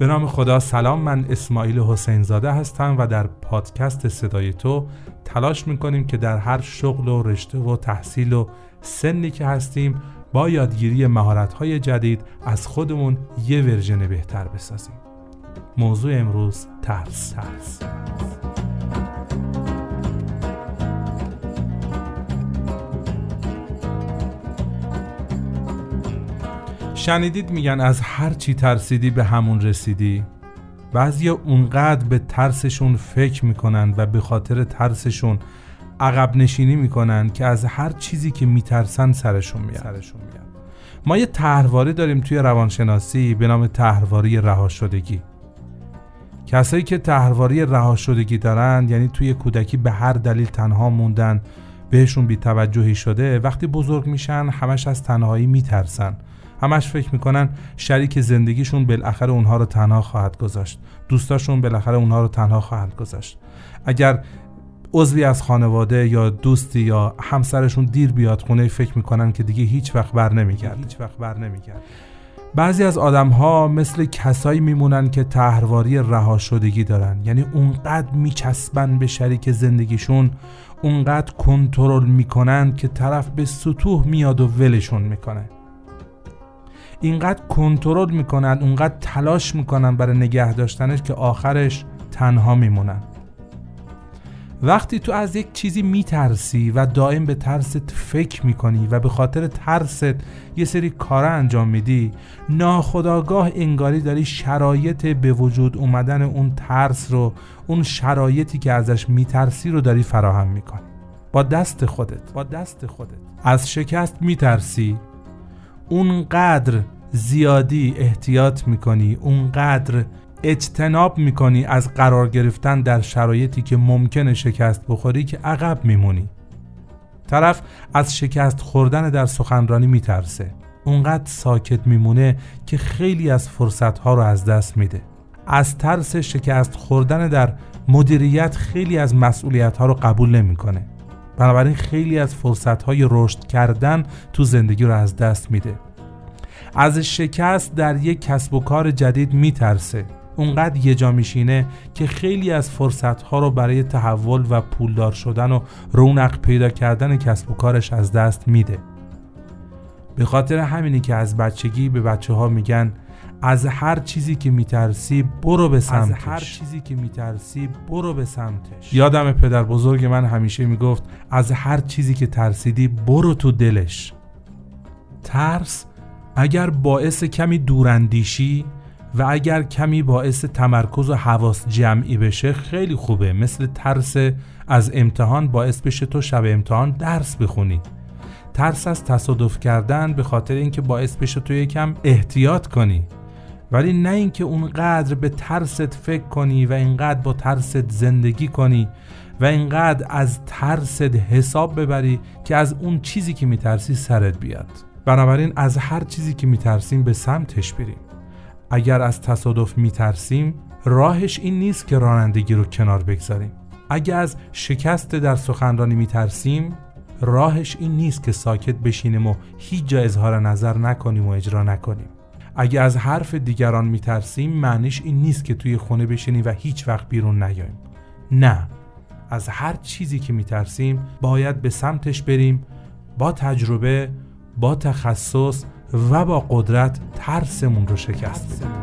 به نام خدا. سلام، من اسماعیل حسینزاده هستم و در پادکست صدای تو تلاش میکنیم که در هر شغل و رشته و تحصیل و سنی که هستیم با یادگیری مهارت‌های جدید از خودمون یه ورژن بهتر بسازیم. موضوع امروز ترس. شنیدید میگن از هر چی ترسیدی به همون رسیدی؟ بعضیا اونقدر به ترسشون فکر میکنن و به خاطر ترسشون عقب نشینی میکنن که از هر چیزی که میترسن سرشون میاد. ما یه طرحواری داریم توی روانشناسی به نام طرحواری رهاشدگی. کسایی که طرحواری رهاشدگی دارن، یعنی توی کودکی به هر دلیل تنها موندن، بهشون بی‌توجهی شده، وقتی بزرگ میشن همش از تنهایی میترسن. همش فکر میکنن شریک زندگیشون بالاخره اونها رو تنها خواهد گذاشت. دوستاشون بالاخره اونها رو تنها خواهند گذاشت. اگر عضوی از خانواده یا دوستی یا همسرشون دیر بیاد خونه، فکر میکنن که دیگه هیچ وقت برنمیگرد. بعضی از آدم‌ها مثل کسایی میمونن که طرحواری رهاشدگی دارن، یعنی اونقدر میچسبن به شریک زندگیشون، اونقدر کنترل میکنن که طرف به سطوح میاد و ولشون میکنه. اینقدر کنترل میکنن، اونقدر تلاش میکنن برای نگه داشتنش که آخرش تنها میمونن. وقتی تو از یک چیزی میترسی و دائم به ترست فکر میکنی و به خاطر ترست یه سری کارا انجام میدی، ناخودآگاه انگاری داری شرایط به وجود اومدن اون ترس رو، اون شرایطی که ازش میترسی رو داری فراهم میکنی با دست خودت. از شکست میترسی، اونقدر زیادی احتیاط میکنی، اونقدر اجتناب میکنی از قرار گرفتن در شرایطی که ممکنه شکست بخوری که عقب میمونی. طرف از شکست خوردن در سخنرانی میترسه، اونقدر ساکت میمونه که خیلی از فرصتها رو از دست میده. از ترس شکست خوردن در مدیریت خیلی از مسئولیتها رو قبول نمیکنه، بنابراین خیلی از فرصتهای رشد کردن تو زندگی رو از دست میده. از شکست در یک کسب و کار جدید میترسه، اونقدر یه جا میشینه که خیلی از فرصتها رو برای تحول و پولدار شدن و رونق پیدا کردن کسب و کارش از دست میده. به خاطر همینی که از بچگی به بچه ها میگن از هر چیزی که میترسی برو به سمتش. یادم پدر بزرگ من همیشه میگفت از هر چیزی که ترسیدی برو تو دلش. ترس اگر باعث کمی دوراندیشی و اگر کمی باعث تمرکز و حواس جمعی بشه خیلی خوبه. مثل ترس از امتحان باعث بشه تو شب امتحان درس بخونی. ترس از تصادف کردن به خاطر اینکه باعث بشه تو یکم احتیاط کنی، ولی نه اینکه اونقدر به ترست فکر کنی و اینقدر با ترست زندگی کنی و اینقدر از ترست حساب ببری که از اون چیزی که میترسی سرت بیاد. بنابراین از هر چیزی که میترسیم به سمتش بریم. اگر از تصادف میترسیم، راهش این نیست که رانندگی رو کنار بگذاریم. اگر از شکست در سخنرانی میترسیم، راهش این نیست که ساکت بشینیم و هیچ جا اظهار نظر نکنیم و اجرا نکنیم. اگه از حرف دیگران میترسیم، معنیش این نیست که توی خونه بشینیم و هیچ وقت بیرون نیاییم. نه، از هر چیزی که میترسیم باید به سمتش بریم. با تجربه، با تخصص و با قدرت ترسمون رو شکست بدیم.